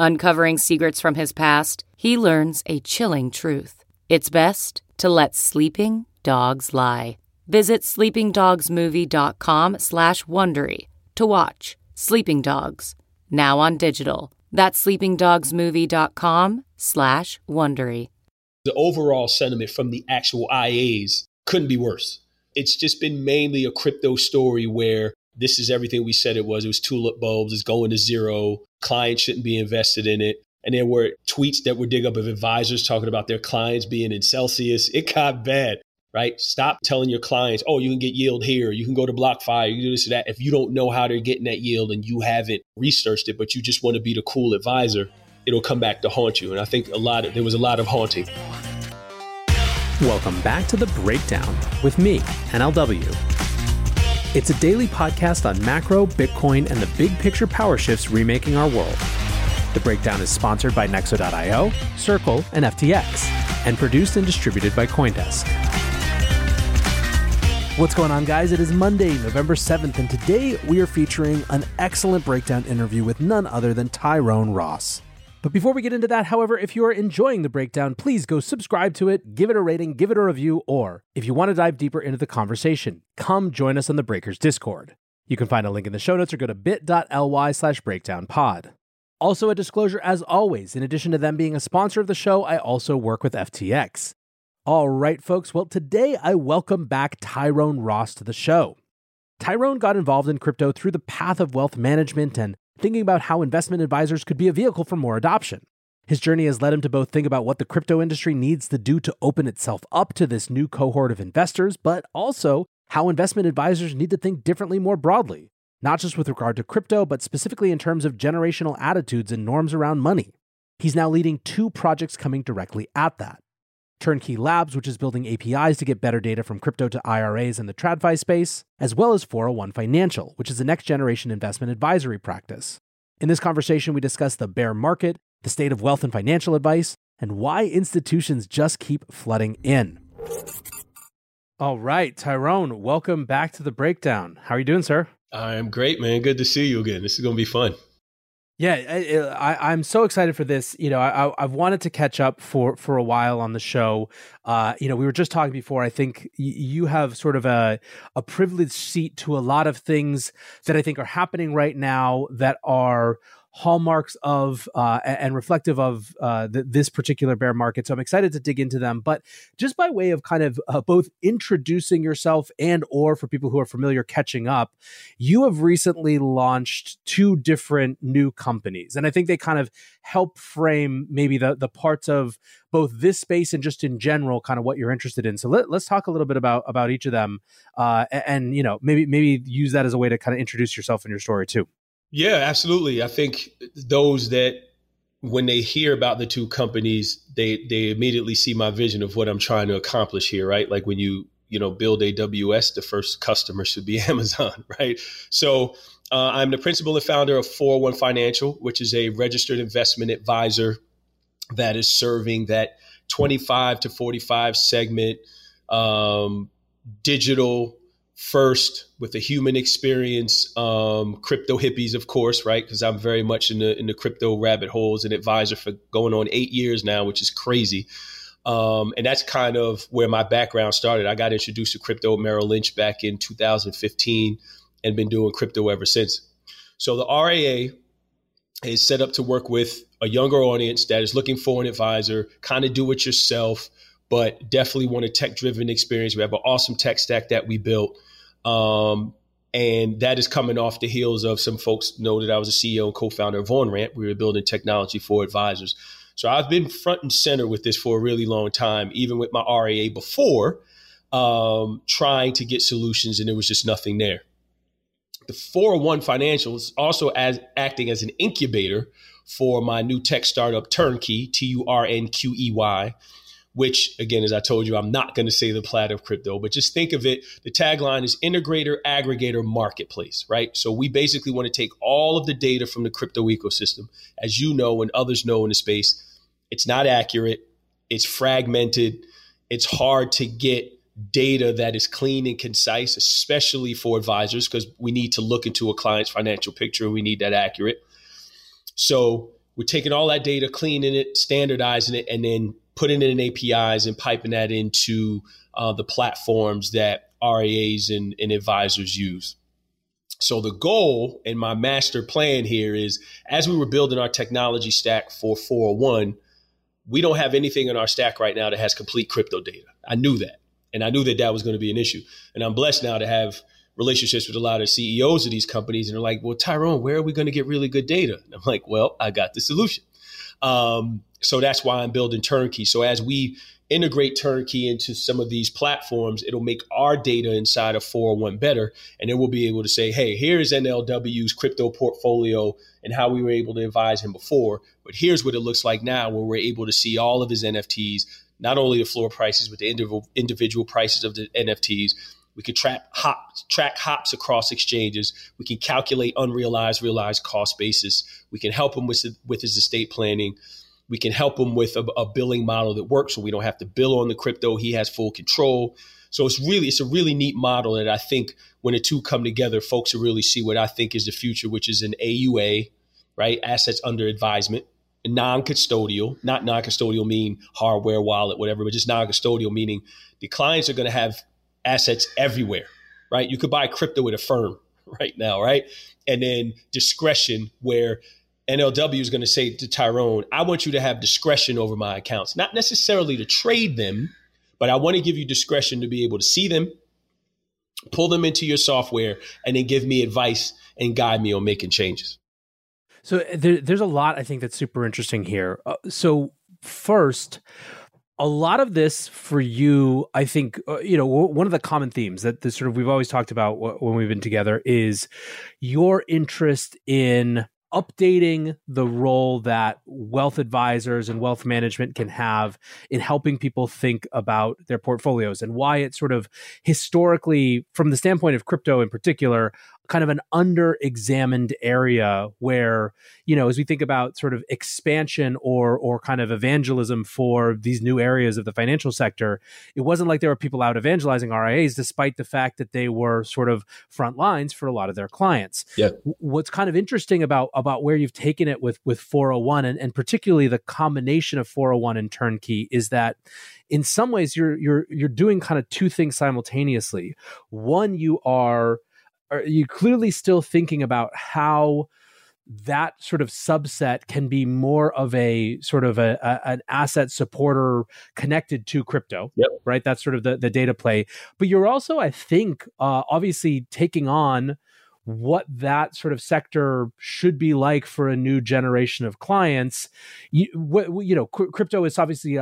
Uncovering secrets from his past, he learns a chilling truth. It's best to let sleeping dogs lie. Visit sleepingdogsmovie.com/Wondery to watch Sleeping Dogs, now on digital. That's sleepingdogsmovie.com/Wondery. The overall sentiment from the actual IAs couldn't be worse. It's just been mainly a crypto story where this is everything we said it was. It was tulip bulbs. It's going to zero. Clients shouldn't be invested in it. And there were tweets that were dig up of advisors talking about their clients being in Celsius. It got bad, right? Stop telling your clients, oh, you can get yield here. You can go to BlockFi. You can do this or that. If you don't know how they're getting that yield and you haven't researched it, but you just want to be the cool advisor, it'll come back to haunt you. And I think there was a lot of haunting. Welcome back to The Breakdown with me, NLW. It's a daily podcast on macro, Bitcoin, and the big picture power shifts remaking our world. The Breakdown is sponsored by Nexo.io, Circle, and FTX, and produced and distributed by CoinDesk. What's going on, guys? It is Monday, November 7th, and today we are featuring an excellent Breakdown interview with none other than Tyrone Ross. But before we get into that, however, if you are enjoying The Breakdown, please go subscribe to it, give it a rating, give it a review, or if you want to dive deeper into the conversation, come join us on the Breakers Discord. You can find a link in the show notes or go to bit.ly/breakdownpod. Also a disclosure, as always, in addition to them being a sponsor of the show, I also work with FTX. All right, folks. Well, today I welcome back Tyrone Ross to the show. Tyrone got involved in crypto through the path of wealth management and thinking about how investment advisors could be a vehicle for more adoption. His journey has led him to both think about what the crypto industry needs to do to open itself up to this new cohort of investors, but also how investment advisors need to think differently more broadly, not just with regard to crypto, but specifically in terms of generational attitudes and norms around money. He's now leading two projects coming directly at that. Turnkey Labs, which is building APIs to get better data from crypto to IRAs in the TradFi space, as well as 401 Financial, which is the next-generation investment advisory practice. In this conversation, we discuss the bear market, the state of wealth and financial advice, and why institutions just keep flooding in. All right, Tyrone, welcome back to The Breakdown. How are you doing, sir? I am great, man. Good to see you again. This is going to be fun. Yeah, I'm so excited for this. You know, I've wanted to catch up for a while on the show. You know, we were just talking before. I think you have sort of a privileged seat to a lot of things that I think are happening right now that are hallmarks of and reflective of this particular bear market. So I'm excited to dig into them. But just by way of kind of both introducing yourself and or for people who are familiar catching up, you have recently launched two different new companies. And I think they kind of help frame maybe the parts of both this space and just in general kind of what you're interested in. So let's talk a little bit about each of them and, you know, maybe use that as a way to kind of introduce yourself and your story too. Yeah, absolutely. I think those that when they hear about the two companies, they immediately see my vision of what I'm trying to accomplish here, right? Like when you build AWS, the first customer should be Amazon, right? So I'm the principal and founder of 401 Financial, which is a registered investment advisor that is serving that 25 to 45 segment digital first with a human experience, crypto hippies, of course, right? Because I'm very much in the crypto rabbit holes, an advisor for going on 8 years now, which is crazy. And that's kind of where my background started. I got introduced to crypto at Merrill Lynch back in 2015 and been doing crypto ever since. So the RIA is set up to work with a younger audience that is looking for an advisor, kind of do it yourself, but definitely want a tech-driven experience. We have an awesome tech stack that we built. And that is coming off the heels of some folks know that I was a CEO and co-founder of OnRamp. We were building technology for advisors. So I've been front and center with this for a really long time, even with my RIA before, trying to get solutions, and there was just nothing there. The 401 Financial is also acting as an incubator for my new tech startup, Turnkey, Turnqey, which, again, as I told you, I'm not going to say the plat of crypto, but just think of it. The tagline is integrator, aggregator, marketplace, right? So we basically want to take all of the data from the crypto ecosystem. As you know, and others know in the space, it's not accurate. It's fragmented. It's hard to get data that is clean and concise, especially for advisors, because we need to look into a client's financial picture and we need that accurate. So we're taking all that data, cleaning it, standardizing it, and then putting it in APIs and piping that into the platforms that RIAs and advisors use. So the goal and my master plan here is, as we were building our technology stack for 401, we don't have anything in our stack right now that has complete crypto data. I knew that. And I knew that that was going to be an issue. And I'm blessed now to have relationships with a lot of CEOs of these companies. And they're like, well, Tyrone, where are we going to get really good data? And I'm like, well, I got the solution. So that's why I'm building Turnkey. So as we integrate Turnkey into some of these platforms, it'll make our data inside of 401 better. And then we'll be able to say, hey, here's NLW's crypto portfolio and how we were able to advise him before. But here's what it looks like now, where we're able to see all of his NFTs, not only the floor prices, but the individual prices of the NFTs. We could track hops across exchanges. We can calculate unrealized, realized cost basis. We can help him with his estate planning. We can help him with a billing model that works, so we don't have to bill on the crypto. He has full control. So it's a really neat model that I think when the two come together, folks will really see what I think is the future, which is an AUA, right? Assets under advisement. Non-custodial, not non-custodial mean hardware, wallet, whatever, but just non-custodial meaning the clients are going to have assets everywhere, right? You could buy crypto with a firm right now, right? And then discretion, where NLW is going to say to Tyrone, I want you to have discretion over my accounts, not necessarily to trade them, but I want to give you discretion to be able to see them, pull them into your software, and then give me advice and guide me on making changes. So there's a lot, I think, that's super interesting here. So first, a lot of this for you, I think, one of the common themes that the sort of we've always talked about when we've been together is your interest in updating the role that wealth advisors and wealth management can have in helping people think about their portfolios, and why it's sort of historically, from the standpoint of crypto in particular, kind of an under-examined area where, as we think about sort of expansion or kind of evangelism for these new areas of the financial sector, it wasn't like there were people out evangelizing RIAs, despite the fact that they were sort of front lines for a lot of their clients. Yeah. What's kind of interesting about where you've taken it with 401 and particularly the combination of 401 and Turnkey is that in some ways you're doing kind of two things simultaneously. One, are you clearly still thinking about how that sort of subset can be more of a sort of an asset supporter connected to crypto, yep, right? That's sort of the data play. But you're also, I think, obviously taking on what that sort of sector should be like for a new generation of clients. Crypto is obviously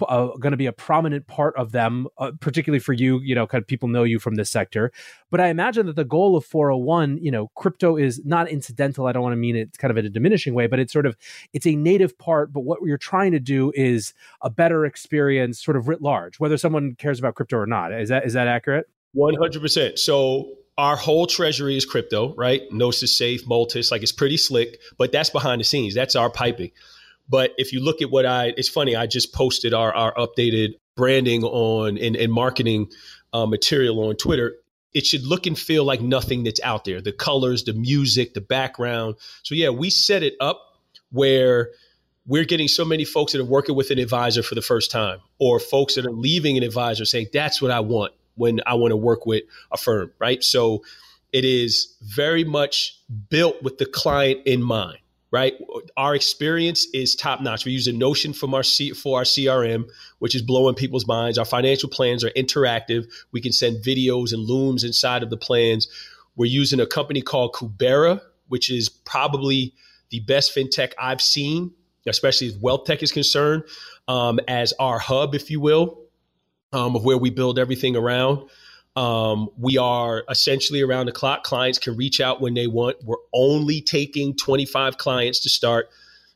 going to be a prominent part of them, particularly for you, kind of people know you from this sector. But I imagine that the goal of 401, crypto is not incidental. I don't want to mean it kind of in a diminishing way, but it's a native part. But what you're trying to do is a better experience sort of writ large, whether someone cares about crypto or not. Is that accurate? 100%. So our whole treasury is crypto, right? Gnosis, Safe, Multis, it's pretty slick, but that's behind the scenes. That's our piping. But if you look at it's funny, I just posted our updated branding and marketing material on Twitter. It should look and feel like nothing that's out there. The colors, the music, the background. So yeah, we set it up where we're getting so many folks that are working with an advisor for the first time, or folks that are leaving an advisor saying, that's what I want when I want to work with a firm, right? So it is very much built with the client in mind. right? Our experience is top notch. We're using Notion for our CRM, which is blowing people's minds. Our financial plans are interactive. We can send videos and looms inside of the plans. We're using a company called Kubera, which is probably the best fintech I've seen, especially as wealth tech is concerned, as our hub, if you will, of where we build everything around. We are essentially around the clock. Clients can reach out when they want. We're only taking 25 clients to start.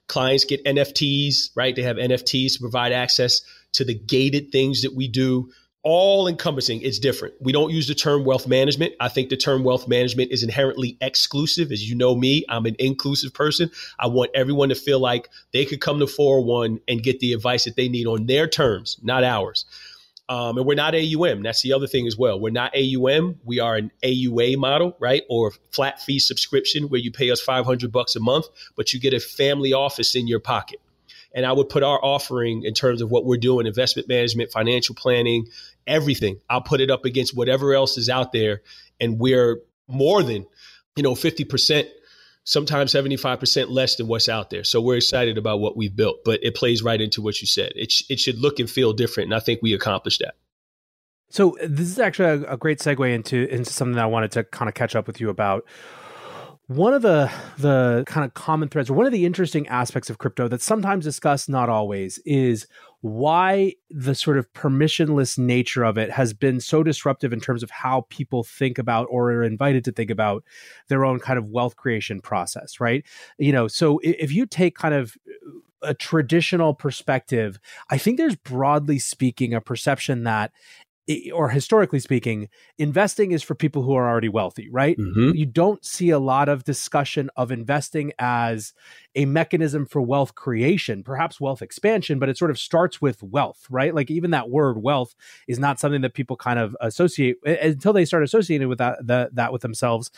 Clients get NFTs, right? They have NFTs to provide access to the gated things that we do. All encompassing. It's different. We don't use the term wealth management. I think the term wealth management is inherently exclusive. As you know me, I'm an inclusive person. I want everyone to feel like they could come to 401 and get the advice that they need on their terms, not ours. And we're not AUM. That's the other thing as well. We're not AUM. We are an AUA model, right? Or flat fee subscription where you pay us $500 a month, but you get a family office in your pocket. And I would put our offering in terms of what we're doing, investment management, financial planning, everything. I'll put it up against whatever else is out there. And we're more than, 50%, sometimes 75% less than what's out there. So we're excited about what we've built, but it plays right into what you said. It should look and feel different. And I think we accomplished that. So this is actually a great segue into something that I wanted to kind of catch up with you about. One of the kind of common threads, or one of the interesting aspects of crypto that's sometimes discussed, not always, is why the sort of permissionless nature of it has been so disruptive in terms of how people think about or are invited to think about their own kind of wealth creation process, right? So if you take kind of a traditional perspective, I think there's, broadly speaking, a perception that, or historically speaking, investing is for people who are already wealthy, right? Mm-hmm. You don't see a lot of discussion of investing as a mechanism for wealth creation, perhaps wealth expansion, but it sort of starts with wealth, right? Like even that word wealth is not something that people kind of associate until they start associating with that with themselves.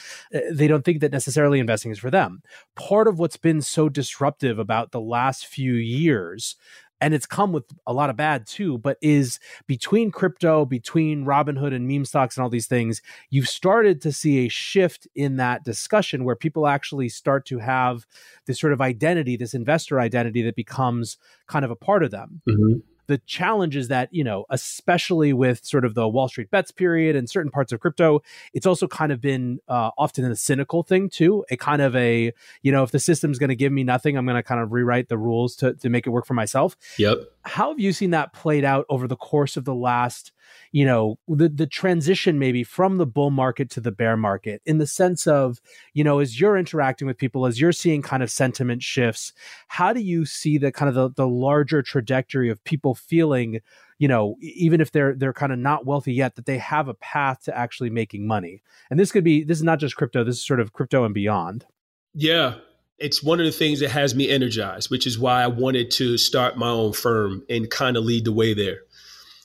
They don't think that necessarily investing is for them. Part of what's been so disruptive about the last few years, and it's come with a lot of bad too, but is between crypto, between Robinhood and meme stocks and all these things, you've started to see a shift in that discussion where people actually start to have this sort of identity, this investor identity that becomes kind of a part of them. Mm-hmm. The challenge is that, especially with sort of the Wall Street Bets period and certain parts of crypto, it's also kind of been often a cynical thing too. A kind of a, if the system's going to give me nothing, I'm going to kind of rewrite the rules to make it work for myself. Yep. How have you seen that played out over the course of the last, the transition maybe from the bull market to the bear market, in the sense of, as you're interacting with people, as you're seeing kind of sentiment shifts, how do you see the kind of the larger trajectory of people feeling, even if they're kind of not wealthy yet, that they have a path to actually making money? And this is not just crypto, this is sort of crypto and beyond. Yeah. It's one of the things that has me energized, which is why I wanted to start my own firm and kind of lead the way there.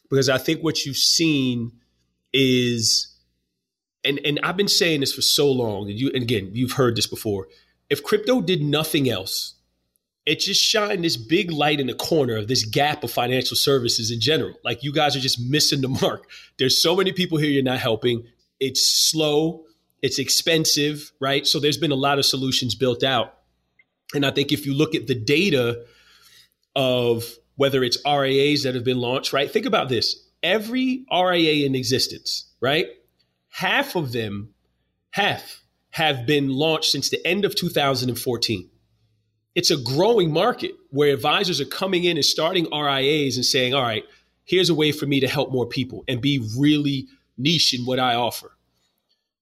Because I think what you've seen is, and I've been saying this for so long, and again, you've heard this before, if crypto did nothing else, it just shined this big light in the corner of this gap of financial services in general. Like, you guys are just missing the mark. There's so many people here you're not helping. It's slow. It's expensive, right? So there's been a lot of solutions built out. And I think if you look at the data of whether it's RIAs that have been launched, right? Think about this. Every RIA in existence, right? Half of them, have been launched since the end of 2014. It's a growing market where advisors are coming in and starting RIAs and saying, all right, here's a way for me to help more people and be really niche in what I offer.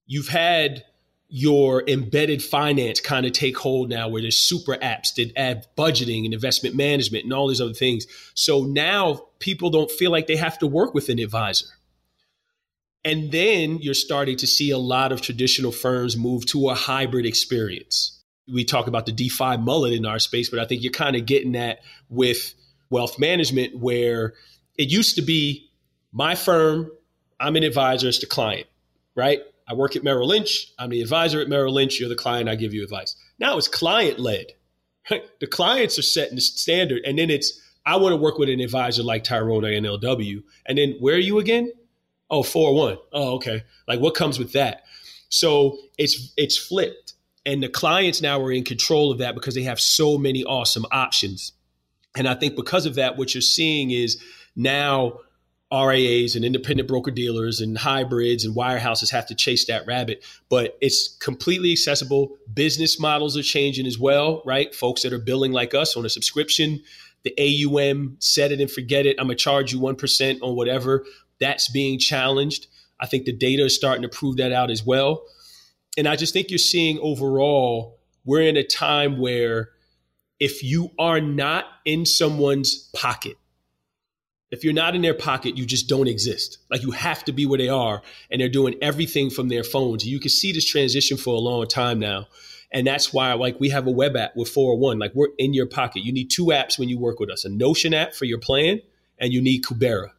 You've had your embedded finance kind of take hold now, where there's super apps that add budgeting and investment management and all these other things. So now people don't feel like they have to work with an advisor. And then you're starting to see a lot of traditional firms move to a hybrid experience. We talk about the DeFi mullet in our space, but I think you're kind of getting that with wealth management, where it used to be my firm, I'm an advisor, it's the client, right? I work at Merrill Lynch. I'm the advisor at Merrill Lynch. You're the client. I give you advice. Now it's client-led. The clients are setting the standard. And then it's, I want to work with an advisor like Tyrone or NLW. And then, where are you again? Oh, 401. Oh, okay. Like, what comes with that? So it's flipped. And the clients now are in control of that because they have so many awesome options. And I think because of that, what you're seeing is now RIAs and independent broker dealers and hybrids and wirehouses have to chase that rabbit, but it's completely accessible. Business models are changing as well, right? Folks that are billing like us on a subscription, the AUM, set it and forget it. I'm going to charge you 1% on whatever. That's being challenged. I think the data is starting to prove that out as well. And I just think you're seeing overall, we're in a time where if you are not in someone's pocket, if you're not in their pocket, you just don't exist. Like you have to be where they are, and they're doing everything from their phones. You can see this transition for a long time now. And that's why, like, we have a web app with 401. Like, we're in your pocket. You need two apps when you work with us, a Notion app for your plan, and you need Kubera.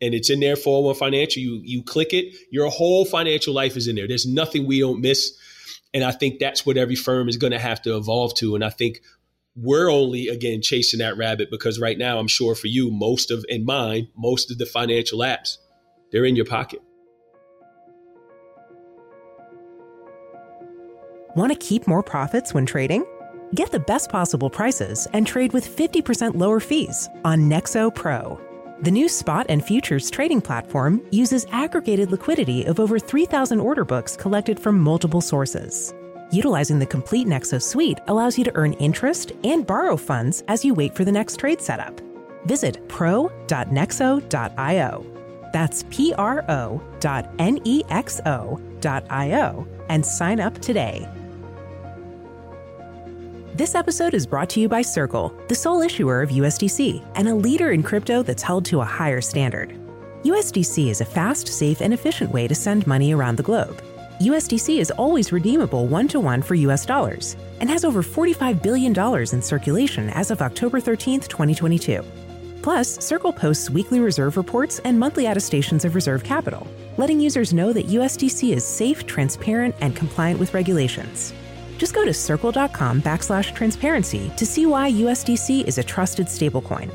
And it's in there, 401 Financial. You click it, your whole financial life is in there. There's nothing we don't miss. And I think that's what every firm is going to have to evolve to. And I think we're only, again, chasing that rabbit because right now, I'm sure for you, most of the financial apps, they're in your pocket. Want to keep more profits when trading? Get the best possible prices and trade with 50% lower fees on Nexo Pro. The new spot and futures trading platform uses aggregated liquidity of over 3,000 order books collected from multiple sources. Utilizing the complete Nexo suite allows you to earn interest and borrow funds as you wait for the next trade setup. Visit pro.nexo.io. That's pro.nexo.io and sign up today. This episode is brought to you by Circle, the sole issuer of USDC and a leader in crypto that's held to a higher standard. USDC is a fast, safe, and efficient way to send money around the globe. USDC is always redeemable one-to-one for US dollars and has over $45 billion in circulation as of October 13th, 2022. Plus, Circle posts weekly reserve reports and monthly attestations of reserve capital, letting users know that USDC is safe, transparent, and compliant with regulations. Just go to circle.com/transparency to see why USDC is a trusted stablecoin.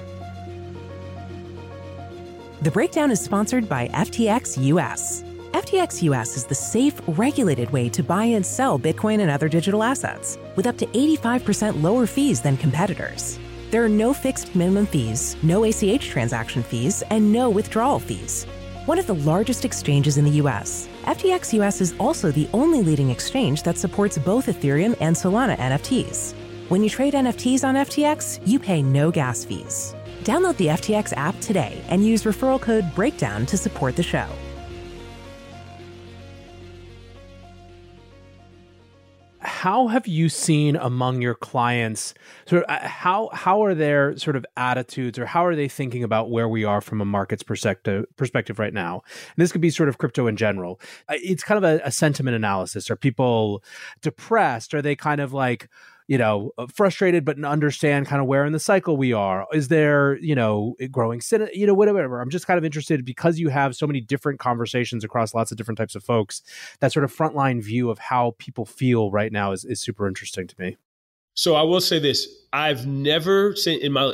The Breakdown is sponsored by FTX US. FTX US is the safe, regulated way to buy and sell Bitcoin and other digital assets with up to 85% lower fees than competitors. There are no fixed minimum fees, no ACH transaction fees, and no withdrawal fees. One of the largest exchanges in the US, FTX US is also the only leading exchange that supports both Ethereum and Solana NFTs. When you trade NFTs on FTX, you pay no gas fees. Download the FTX app today and use referral code BREAKDOWN to support the show. How have you seen among your clients, sort of how are their sort of attitudes, or how are they thinking about where we are from a market's perspective right now? And this could be sort of crypto in general. It's kind of a sentiment analysis. Are people depressed? Are they kind of like, you know, frustrated, but understand kind of where in the cycle we are? Is there, you know, growing, you know, whatever. I'm just kind of interested because you have so many different conversations across lots of different types of folks. That sort of frontline view of how people feel right now is super interesting to me. So I will say this. I've never seen in my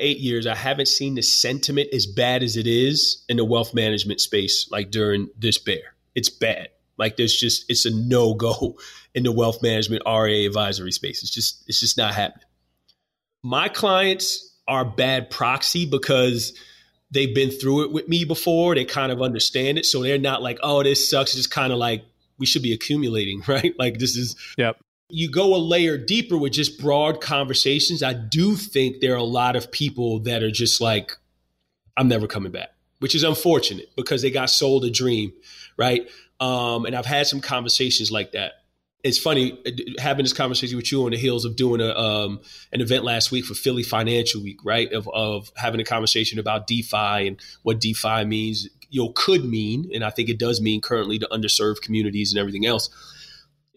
8 years, I haven't seen the sentiment as bad as it is in the wealth management space. Like during this bear, it's bad. Like it's a no-go in the wealth management RIA advisory space. It's just not happening. My clients are bad proxy because they've been through it with me before. They kind of understand it. So they're not like, oh, this sucks. It's just kind of like, we should be accumulating, right? Like this is, yep. You go a layer deeper with just broad conversations. I do think there are a lot of people that are just like, I'm never coming back, which is unfortunate because they got sold a dream, right? And I've had some conversations like that. It's funny having this conversation with you on the heels of doing an event last week for Philly Financial Week, right? Of having a conversation about DeFi and what DeFi means, could mean, and I think it does mean currently to underserved communities and everything else.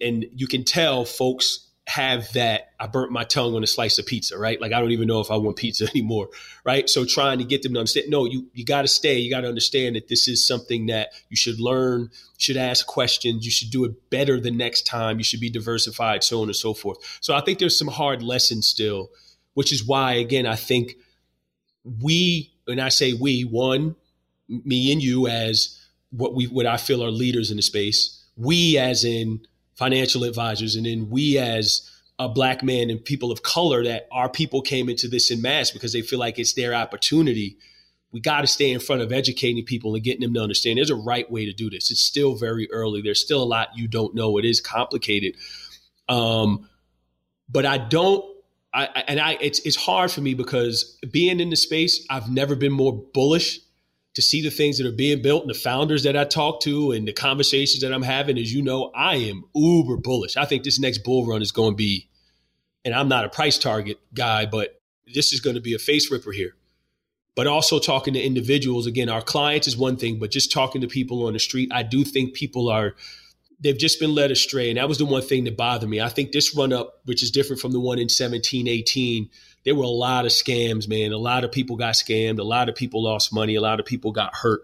And you can tell folks have that, I burnt my tongue on a slice of pizza, right? Like I don't even know if I want pizza anymore, right? So trying to get them to understand, no, you got to stay. You got to understand that this is something that you should learn, should ask questions, you should do it better the next time, you should be diversified, so on and so forth. So I think there's some hard lessons still, which is why, again, I think me and you as what I feel are leaders in the space, we as in financial advisors. And then we as a black man and people of color, that our people came into this en masse because they feel like it's their opportunity. We got to stay in front of educating people and getting them to understand there's a right way to do this. It's still very early. There's still a lot you don't know. It is complicated. But I don't, it's hard for me because being in the space, I've never been more bullish to see the things that are being built and the founders that I talk to and the conversations that I'm having. As you know, I am uber bullish. I think this next bull run is going to be, and I'm not a price target guy, but this is going to be a face ripper here. But also talking to individuals, again, our clients is one thing, but just talking to people on the street, I do think people are, they've just been led astray. And that was the one thing that bothered me. I think this run up, which is different from the one in 17, 18, there were a lot of scams, man. A lot of people got scammed. A lot of people lost money. A lot of people got hurt.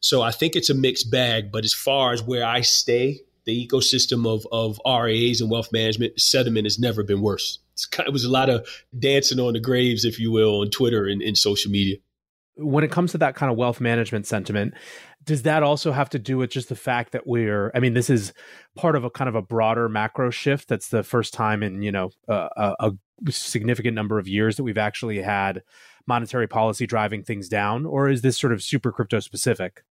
So I think it's a mixed bag. But as far as where I stay, the ecosystem of RIAs and wealth management, sentiment has never been worse. It was a lot of dancing on the graves, if you will, on Twitter and in social media. When it comes to that kind of wealth management sentiment, does that also have to do with just the fact that we're, I mean, this is part of a kind of a broader macro shift. That's the first time in, a significant number of years that we've actually had monetary policy driving things down, or is this sort of super crypto specific?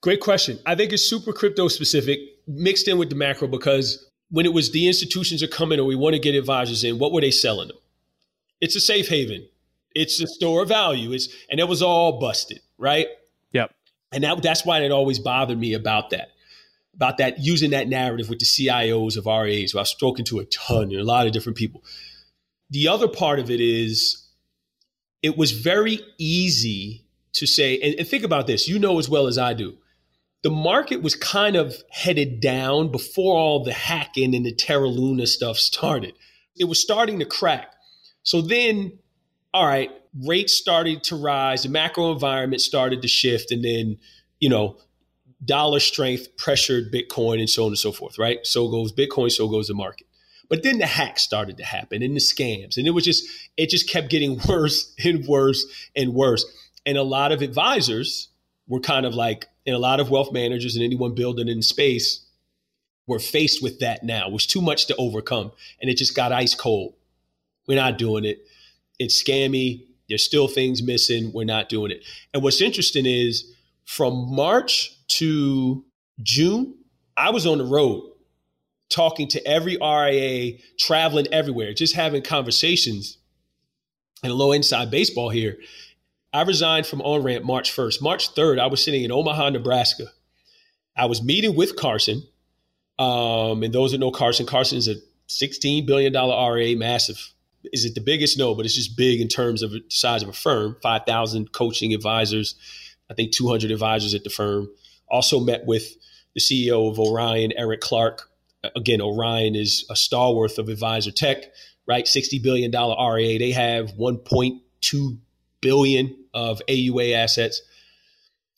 Great question. I think it's super crypto specific mixed in with the macro, because when it was the institutions are coming or we want to get advisors in, what were they selling them? It's a safe haven. It's a store of value. And it was all busted, right? Yep. And that's why it always bothered me about that, using that narrative with the CIOs of RIAs, who I've spoken to a ton and a lot of different people. The other part of it is it was very easy to say, and think about this, you know as well as I do, the market was kind of headed down before all the hacking and the Terra Luna stuff started. It was starting to crack. So then, all right, rates started to rise, the macro environment started to shift, and then, dollar strength pressured Bitcoin and so on and so forth, right? So goes Bitcoin, so goes the market. But then the hacks started to happen and the scams, and it just kept getting worse and worse and worse. And a lot of advisors were kind of like, and a lot of wealth managers and anyone building in space were faced with that now. It was too much to overcome, and it just got ice cold. We're not doing it. It's scammy. There's still things missing. We're not doing it. And what's interesting is from March to June, I was on the road talking to every RIA, traveling everywhere, just having conversations. And a little inside baseball here. I resigned from OnRamp March 1st. March 3rd, I was sitting in Omaha, Nebraska. I was meeting with Carson. And those that know Carson is a $16 billion RIA, massive. Is it the biggest? No, but it's just big in terms of the size of a firm, 5,000 coaching advisors, I think 200 advisors at the firm. Also met with the CEO of Orion, Eric Clark. Again, Orion is a stalwart of advisor tech, right? $60 billion RIA. They have 1.2 billion of AUA assets.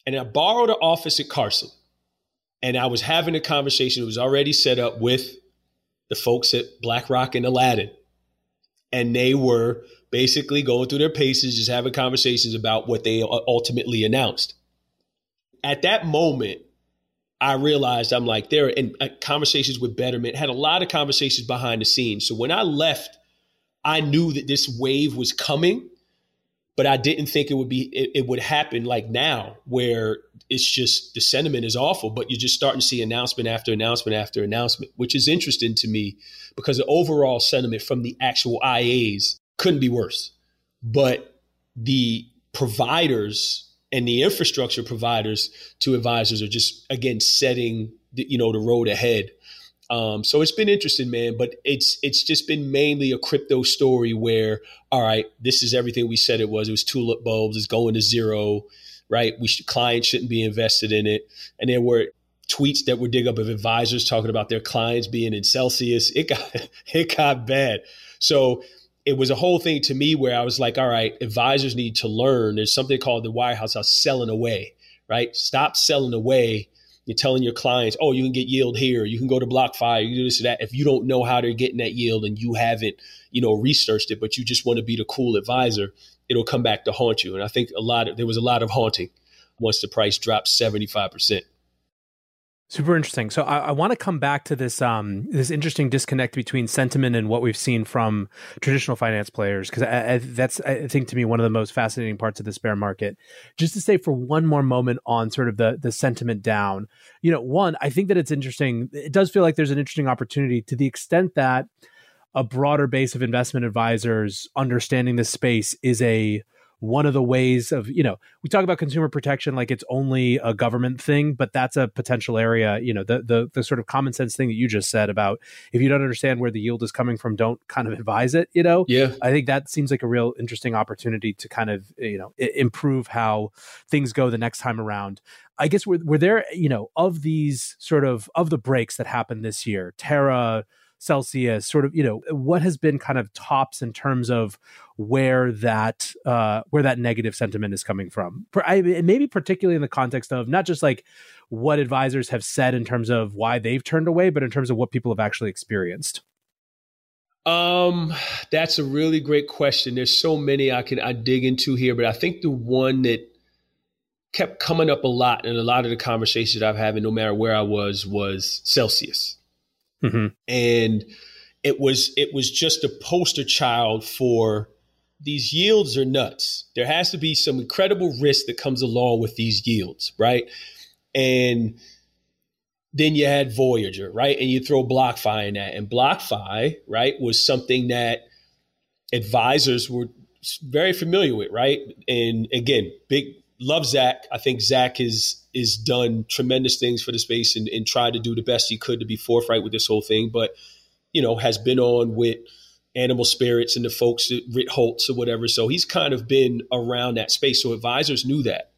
And I borrowed an office at Carson, and I was having a conversation. It was already set up with the folks at BlackRock and Aladdin. And they were basically going through their paces, just having conversations about what they ultimately announced. At that moment, I realized I'm like, there are conversations with Betterment, had a lot of conversations behind the scenes. So when I left, I knew that this wave was coming, but I didn't think it would happen like now, where it's just the sentiment is awful, but you're just starting to see announcement after announcement after announcement, which is interesting to me because the overall sentiment from the actual IAs couldn't be worse. But the providers and the infrastructure providers to advisors are just, again, setting the road ahead. So it's been interesting, man, but it's just been mainly a crypto story where, all right, this is everything we said it was. It was tulip bulbs. It's going to zero, right? Clients shouldn't be invested in it. And there were tweets that were dig up of advisors talking about their clients being in Celsius. It got bad. So it was a whole thing to me where I was like, all right, advisors need to learn. There's something called the wirehouse house selling away, right? Stop selling away. You're telling your clients, oh, you can get yield here. You can go to BlockFi. You can do this or that. If you don't know how they're getting that yield and you haven't, researched it, but you just want to be the cool advisor, it'll come back to haunt you. And I think there was a lot of haunting once the price dropped 75%. Super interesting. So I want to come back to this this interesting disconnect between sentiment and what we've seen from traditional finance players, because that's, I think, to me, one of the most fascinating parts of this bear market. Just to stay for one more moment on sort of the sentiment down, you know, one, I think that it's interesting. It does feel like there's an interesting opportunity to the extent that a broader base of investment advisors understanding this space is a one of the ways of, you know, we talk about consumer protection like it's only a government thing, but that's a potential area, you know, the sort of common sense thing that you just said about if you don't understand where the yield is coming from, don't kind of advise it, you know? Yeah. I think that seems like a real interesting opportunity to kind of, you know, improve how things go the next time around. I guess we're there, you know, of these sort of the breaks that happened this year, Terra, Celsius, sort of, you know, what has been kind of tops in terms of where that negative sentiment is coming from? Maybe particularly in the context of not just like what advisors have said in terms of why they've turned away, but in terms of what people have actually experienced. That's a really great question. There's so many I dig into here, but I think the one that kept coming up a lot in a lot of the conversations I've had, no matter where I was Celsius. Mm-hmm. And it was just a poster child for these yields are nuts. There has to be some incredible risk that comes along with these yields, right? And then you had Voyager, right? And you throw BlockFi in that. And BlockFi, right, was something that advisors were very familiar with, right? And again, love Zach. I think Zach is done tremendous things for the space and tried to do the best he could to be forthright with this whole thing, but, you know, has been on with Animal Spirits and the folks at Rit Holtz or whatever. So he's kind of been around that space. So advisors knew that.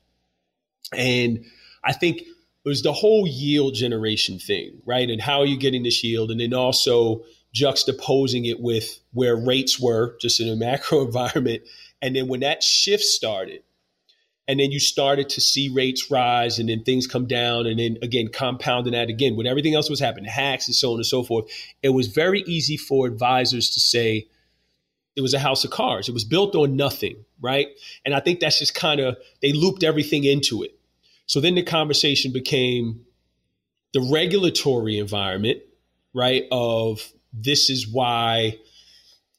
And I think it was the whole yield generation thing, right? And how are you getting this yield? And then also juxtaposing it with where rates were just in a macro environment. And then when that shift started, and then you started to see rates rise and then things come down. And then again, compounding that again, when everything else was happening, hacks and so on and so forth, it was very easy for advisors to say it was a house of cards. It was built on nothing, right? And I think that's just kind of, they looped everything into it. So then the conversation became the regulatory environment, right? Of this is why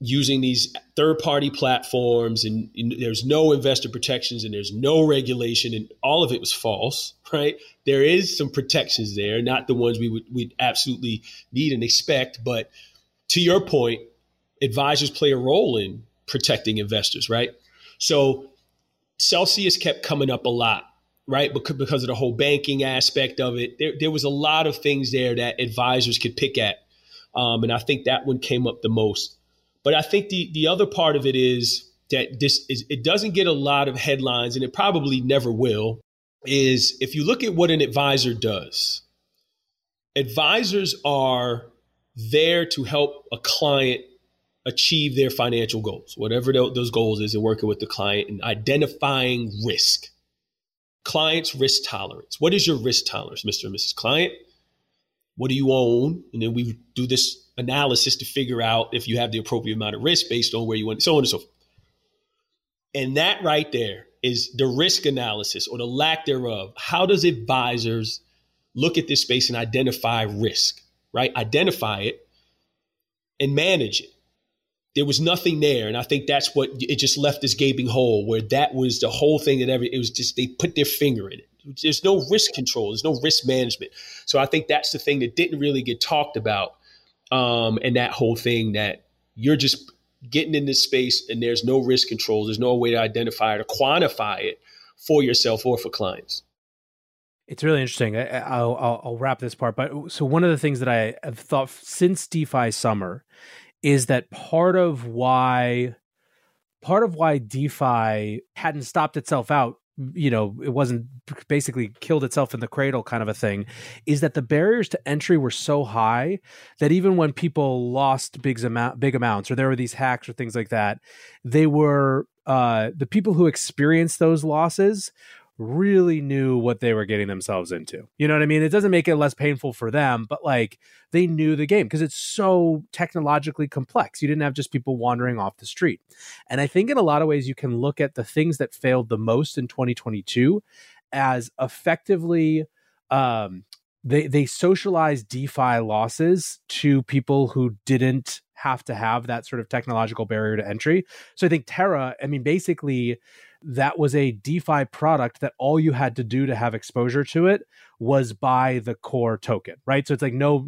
using these third-party platforms and there's no investor protections and there's no regulation and all of it was false, right? There is some protections there, not the ones we'd absolutely need and expect. But to your point, advisors play a role in protecting investors, right? So Celsius kept coming up a lot, right? Because of the whole banking aspect of it. There was a lot of things there that advisors could pick at. And I think that one came up the most. But I think the other part of it is that it doesn't get a lot of headlines, and it probably never will, is if you look at what an advisor does, advisors are there to help a client achieve their financial goals, whatever those goals is, and working with the client and identifying risk. Client's risk tolerance. What is your risk tolerance, Mr. and Mrs. Client? What do you own? And then we do this analysis to figure out if you have the appropriate amount of risk based on where you want, so on and so forth. And that right there is the risk analysis or the lack thereof. How does advisors look at this space and identify risk, right? Identify it and manage it. There was nothing there. And I think that's what it just left this gaping hole where that was the whole thing that it was just, they put their finger in it. There's no risk control. There's no risk management. So I think that's the thing that didn't really get talked about. And that whole thing that you're just getting in this space and there's no risk control. There's no way to identify or to quantify it for yourself or for clients. It's really interesting. I'll wrap this part. But so one of the things that I have thought since DeFi summer is that part of why DeFi hadn't stopped itself out, you know, it wasn't basically killed itself in the cradle kind of a thing, is that the barriers to entry were so high that even when people lost big amounts or there were these hacks or things like that, they were the people who experienced those losses really knew what they were getting themselves into. You know what I mean? It doesn't make it less painful for them, but like they knew the game because it's so technologically complex. You didn't have just people wandering off the street. And I think in a lot of ways, you can look at the things that failed the most in 2022 as effectively they socialized DeFi losses to people who didn't have to have that sort of technological barrier to entry. So I think Terra, I mean, basically that was a DeFi product that all you had to do to have exposure to it was buy the core token, right? So it's like no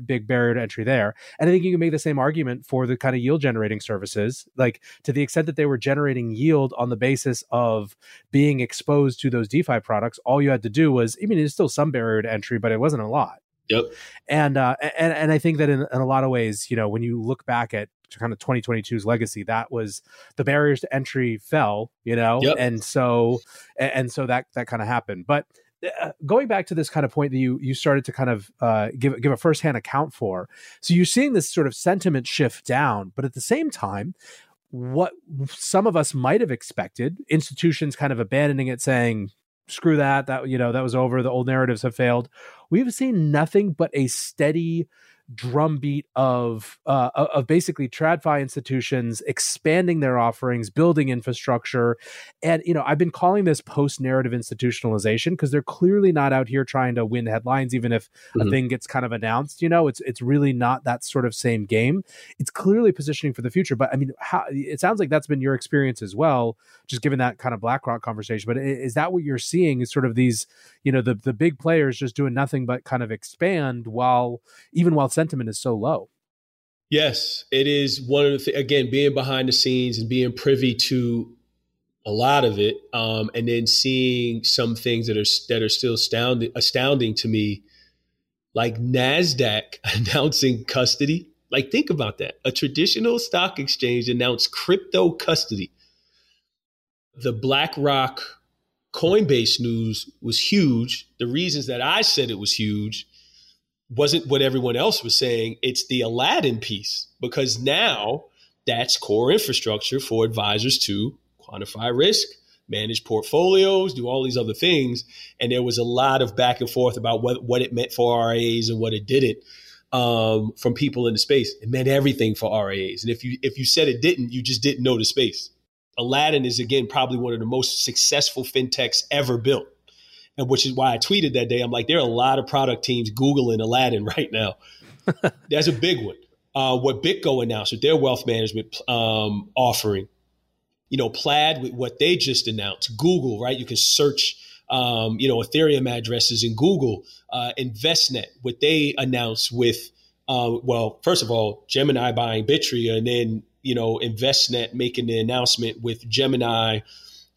big barrier to entry there. And I think you can make the same argument for the kind of yield generating services, like to the extent that they were generating yield on the basis of being exposed to those DeFi products, all you had to do was, I mean, there's still some barrier to entry, but it wasn't a lot. Yep. And I think that in a lot of ways, you know, when you look back at kind of 2022's legacy, that was the barriers to entry fell, you know, yep. and so that kind of happened. But going back to this kind of point that you started to kind of give a firsthand account for, so you're seeing this sort of sentiment shift down, but at the same time, what some of us might have expected, institutions kind of abandoning it, saying, screw that, you know, that was over. The old narratives have failed. We've seen nothing but a steady drumbeat of basically TradFi institutions expanding their offerings, building infrastructure. And, you know, I've been calling this post-narrative institutionalization because they're clearly not out here trying to win headlines, even if a thing gets kind of announced, you know, it's really not that sort of same game. It's clearly positioning for the future. But I mean, it sounds like that's been your experience as well, just given that kind of BlackRock conversation. But is that what you're seeing is sort of these, you know, the big players just doing nothing but kind of expand while sentiment is so low? Yes, it is one of the things, again, being behind the scenes and being privy to a lot of it, and then seeing some things that are still astounding to me, like NASDAQ announcing custody. Like, think about that. A traditional stock exchange announced crypto custody. The BlackRock Coinbase news was huge. The reasons that I said it was huge wasn't what everyone else was saying. It's the Aladdin piece, because now that's core infrastructure for advisors to quantify risk, manage portfolios, do all these other things. And there was a lot of back and forth about what it meant for RIAs and what it didn't, from people in the space. It meant everything for RIAs. And if you said it didn't, you just didn't know the space. Aladdin is, again, probably one of the most successful fintechs ever built. And which is why I tweeted that day. I'm like, there are a lot of product teams Googling Aladdin right now. That's a big one. What BitGo announced with their wealth management offering, you know, Plaid with what they just announced, Google, right? You can search, you know, Ethereum addresses in Google, InvestNet, what they announced with, well, first of all, Gemini buying Bitria, and then, you know, InvestNet making the announcement with Gemini.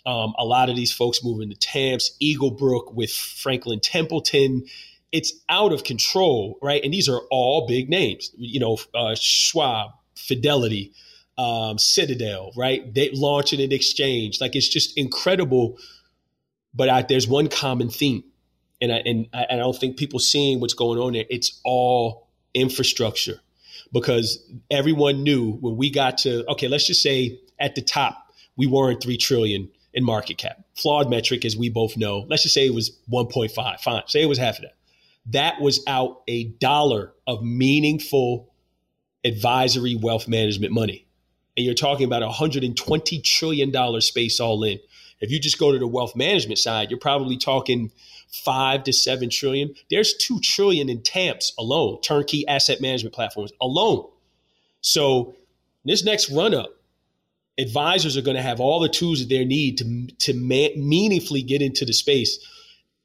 A lot of these folks moving to TAMPs, Eaglebrook with Franklin Templeton. It's out of control, right? And these are all big names, you know, Schwab, Fidelity, Citadel, right? They launching an exchange. Like, it's just incredible. But there's one common theme, and I don't think people seeing what's going on there. It's all infrastructure, because everyone knew when we got to, okay, let's just say at the top, we weren't $3 trillion. In market cap, flawed metric, as we both know. Let's just say it was 1.5. Fine, say it was half of that. That was out $1 of meaningful advisory wealth management money, and you're talking about $120 trillion space all in. If you just go to the wealth management side, you're probably talking 5 to 7 trillion. There's 2 trillion in TAMPs alone, turnkey asset management platforms alone. So this next run up, advisors are going to have all the tools that they need to meaningfully get into the space.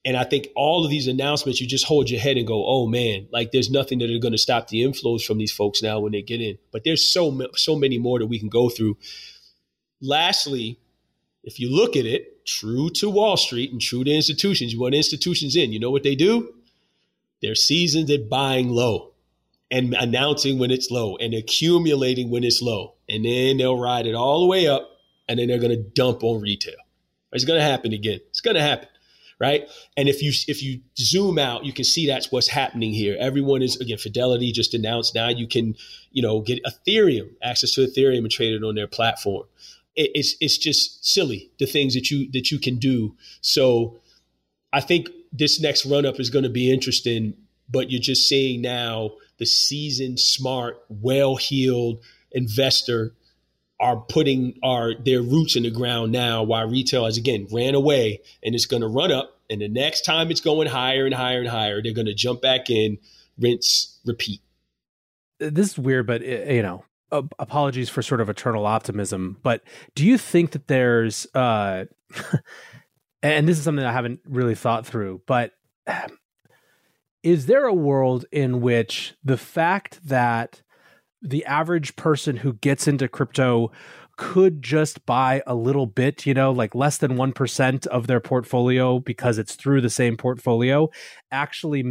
And I think all of these announcements, you just hold your head and go, oh man, like, there's nothing that are going to stop the inflows from these folks now when they get in. But there's so many more that we can go through. Lastly, if you look at it, true to Wall Street and true to institutions, you want institutions in, you know what they do? They're seasoned at buying low and announcing when it's low and accumulating when it's low. And then they'll ride it all the way up, and then they're going to dump on retail. It's going to happen again. It's going to happen, right? And if you zoom out, you can see that's what's happening here. Everyone is, again, Fidelity just announced now you can, you know, get Ethereum, access to Ethereum and trade it on their platform. It's just silly, the things that you can do. So I think this next run up is going to be interesting, but you're just seeing now the seasoned, smart, well-heeled investor are putting their roots in the ground now, while retail has, again, ran away, and it's going to run up And the next time it's going higher and higher and higher, they're going to jump back in, rinse, repeat. This is weird, but apologies for sort of eternal optimism, but do you think that there's, and this is something I haven't really thought through, but is there a world in which the fact that the average person who gets into crypto could just buy a little bit, like less than 1% of their portfolio because it's through the same portfolio, actually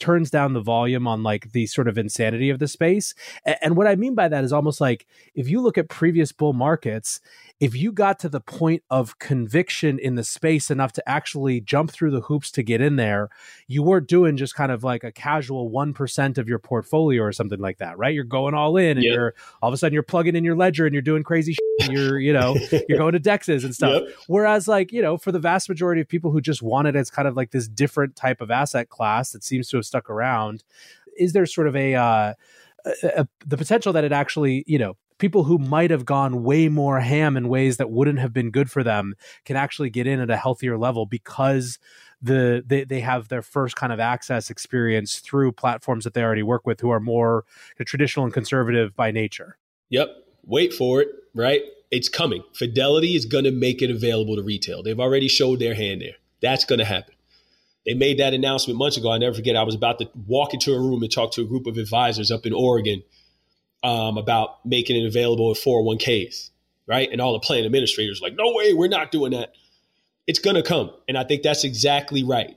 turns down the volume on like the sort of insanity of the space? And what I mean by that is almost like, if you look at previous bull markets, if you got to the point of conviction in the space enough to actually jump through the hoops to get in there, you weren't doing just kind of like a casual 1% of your portfolio or something like that, right? You're going all in and you're all of a sudden you're plugging in your ledger and you're doing crazy shit. You're going to DEXs and stuff. Yep. Whereas like, for the vast majority of people who just want it as kind of like this different type of asset class that seems to have stuck around, is there sort of the potential that it actually, people who might have gone way more ham in ways that wouldn't have been good for them can actually get in at a healthier level because they have their first kind of access experience through platforms that they already work with who are more traditional and conservative by nature? Yep. Wait for it, right? It's coming. Fidelity is going to make it available to retail. They've already showed their hand there. That's going to happen. They made that announcement months ago. I never forget. I was about to walk into a room and talk to a group of advisors up in Oregon about making it available at 401ks, right? And all the plan administrators were like, no way, we're not doing that. It's going to come. And I think that's exactly right.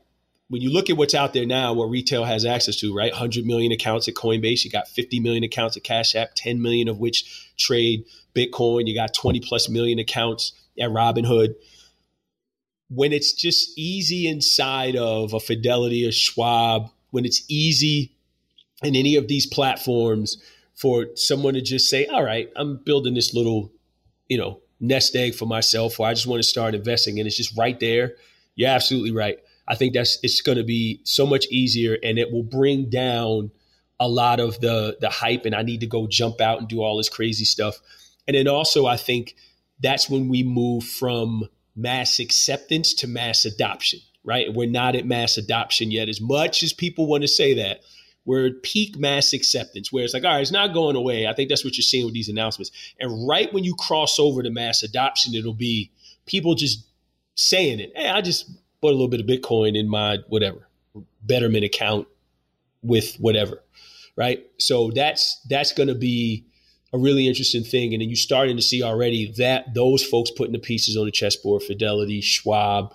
When you look at what's out there now, what retail has access to, right? 100 million accounts at Coinbase. You got 50 million accounts at Cash App, 10 million of which trade Bitcoin. You got 20 plus million accounts at Robinhood. When it's just easy inside of a Fidelity or Schwab, when it's easy in any of these platforms for someone to just say, all right, I'm building this little, nest egg for myself, or I just want to start investing, and it's just right there. You're absolutely right. I think it's going to be so much easier, and it will bring down a lot of the hype and I need to go jump out and do all this crazy stuff. And then also I think that's when we move from mass acceptance to mass adoption, right? We're not at mass adoption yet. As much as people want to say that, we're at peak mass acceptance where it's like, all right, it's not going away. I think that's what you're seeing with these announcements. And right when you cross over to mass adoption, it'll be people just saying it. Hey, I just put a little bit of Bitcoin in my whatever Betterment account with whatever, right? So that's going to be a really interesting thing. And then you're starting to see already that those folks putting the pieces on the chessboard, Fidelity, Schwab,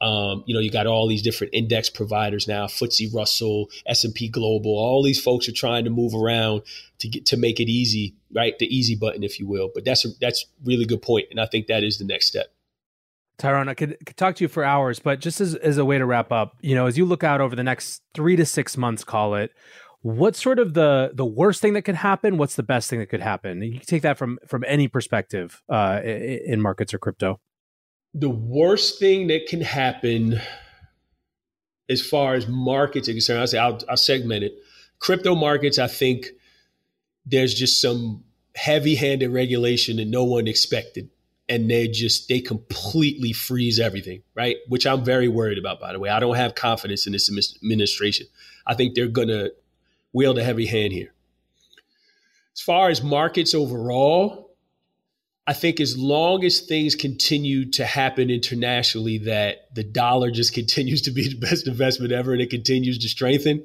you got all these different index providers now, FTSE Russell, S&P Global, all these folks are trying to move around to make it easy, right? The easy button, if you will. But that's really good point. And I think that is the next step. Tyrone, I could talk to you for hours, but just as a way to wrap up, as you look out over the next 3 to 6 months, call it, what's sort of the worst thing that could happen? What's the best thing that could happen? You can take that from any perspective in markets or crypto. The worst thing that can happen as far as markets are concerned, I'll segment it. Crypto markets, I think there's just some heavy-handed regulation that no one expected. And they completely freeze everything, right? Which I'm very worried about, by the way. I don't have confidence in this administration. I think they're going to wield a heavy hand here. As far as markets overall, I think as long as things continue to happen internationally, that the dollar just continues to be the best investment ever and it continues to strengthen,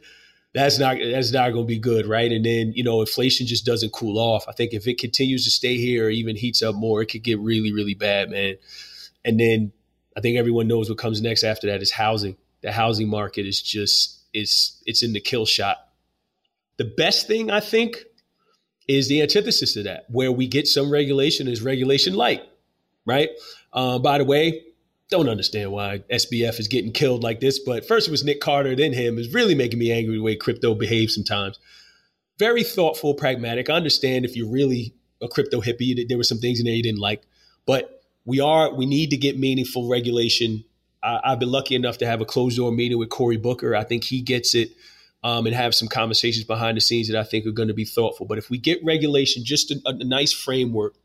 that's not going to be good, right? And then, inflation just doesn't cool off. I think if it continues to stay here or even heats up more, it could get really, really bad, man. And then I think everyone knows what comes next after that is housing. The housing market is it's in the kill shot. The best thing, I think, is the antithesis of that, where we get some regulation is regulation light, right? By the way, don't understand why SBF is getting killed like this, but first it was Nick Carter, then him. Is really making me angry the way crypto behaves sometimes. Very thoughtful, pragmatic. I understand if you're really a crypto hippie, that there were some things in there you didn't like, but we need to get meaningful regulation. I've been lucky enough to have a closed door meeting with Cory Booker. I think he gets it, and have some conversations behind the scenes that I think are going to be thoughtful. But if we get regulation, just a nice framework,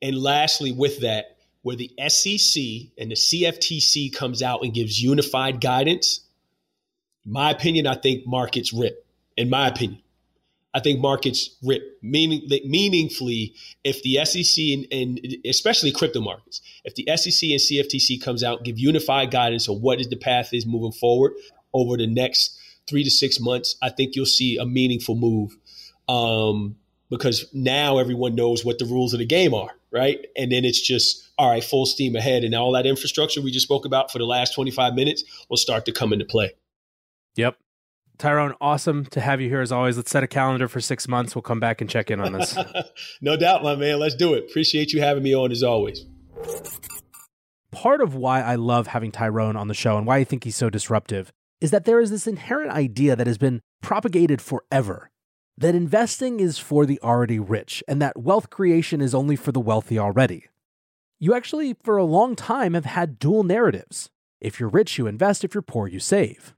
and lastly with that, where the SEC and the CFTC comes out and gives unified guidance, in my opinion, I think markets rip. In my opinion, I think markets rip meaningfully if the SEC and especially crypto markets, if the SEC and CFTC comes out and give unified guidance on what is the path is moving forward over the next 3 to 6 months, I think you'll see a meaningful move. Because now everyone knows what the rules of the game are, right? And then it's just, all right, full steam ahead. And all that infrastructure we just spoke about for the last 25 minutes will start to come into play. Yep. Tyrone, awesome to have you here as always. Let's set a calendar for 6 months. We'll come back and check in on this. No doubt, my man. Let's do it. Appreciate you having me on as always. Part of why I love having Tyrone on the show and why I think he's so disruptive is that there is this inherent idea that has been propagated forever, that investing is for the already rich and that wealth creation is only for the wealthy already. You actually, for a long time, have had dual narratives. If you're rich, you invest. If you're poor, you save.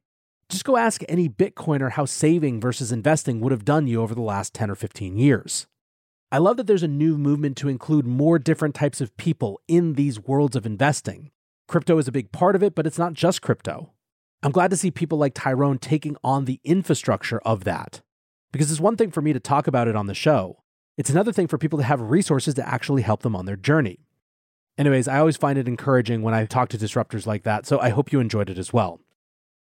Just go ask any Bitcoiner how saving versus investing would have done you over the last 10 or 15 years. I love that there's a new movement to include more different types of people in these worlds of investing. Crypto is a big part of it, but it's not just crypto. I'm glad to see people like Tyrone taking on the infrastructure of that. Because it's one thing for me to talk about it on the show. It's another thing for people to have resources to actually help them on their journey. Anyways, I always find it encouraging when I talk to disruptors like that, so I hope you enjoyed it as well.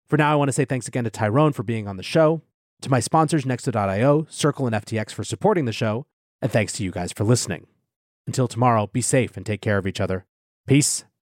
For now, I want to say thanks again to Tyrone for being on the show, to my sponsors Nexo.io, Circle, and FTX for supporting the show, and thanks to you guys for listening. Until tomorrow, be safe and take care of each other. Peace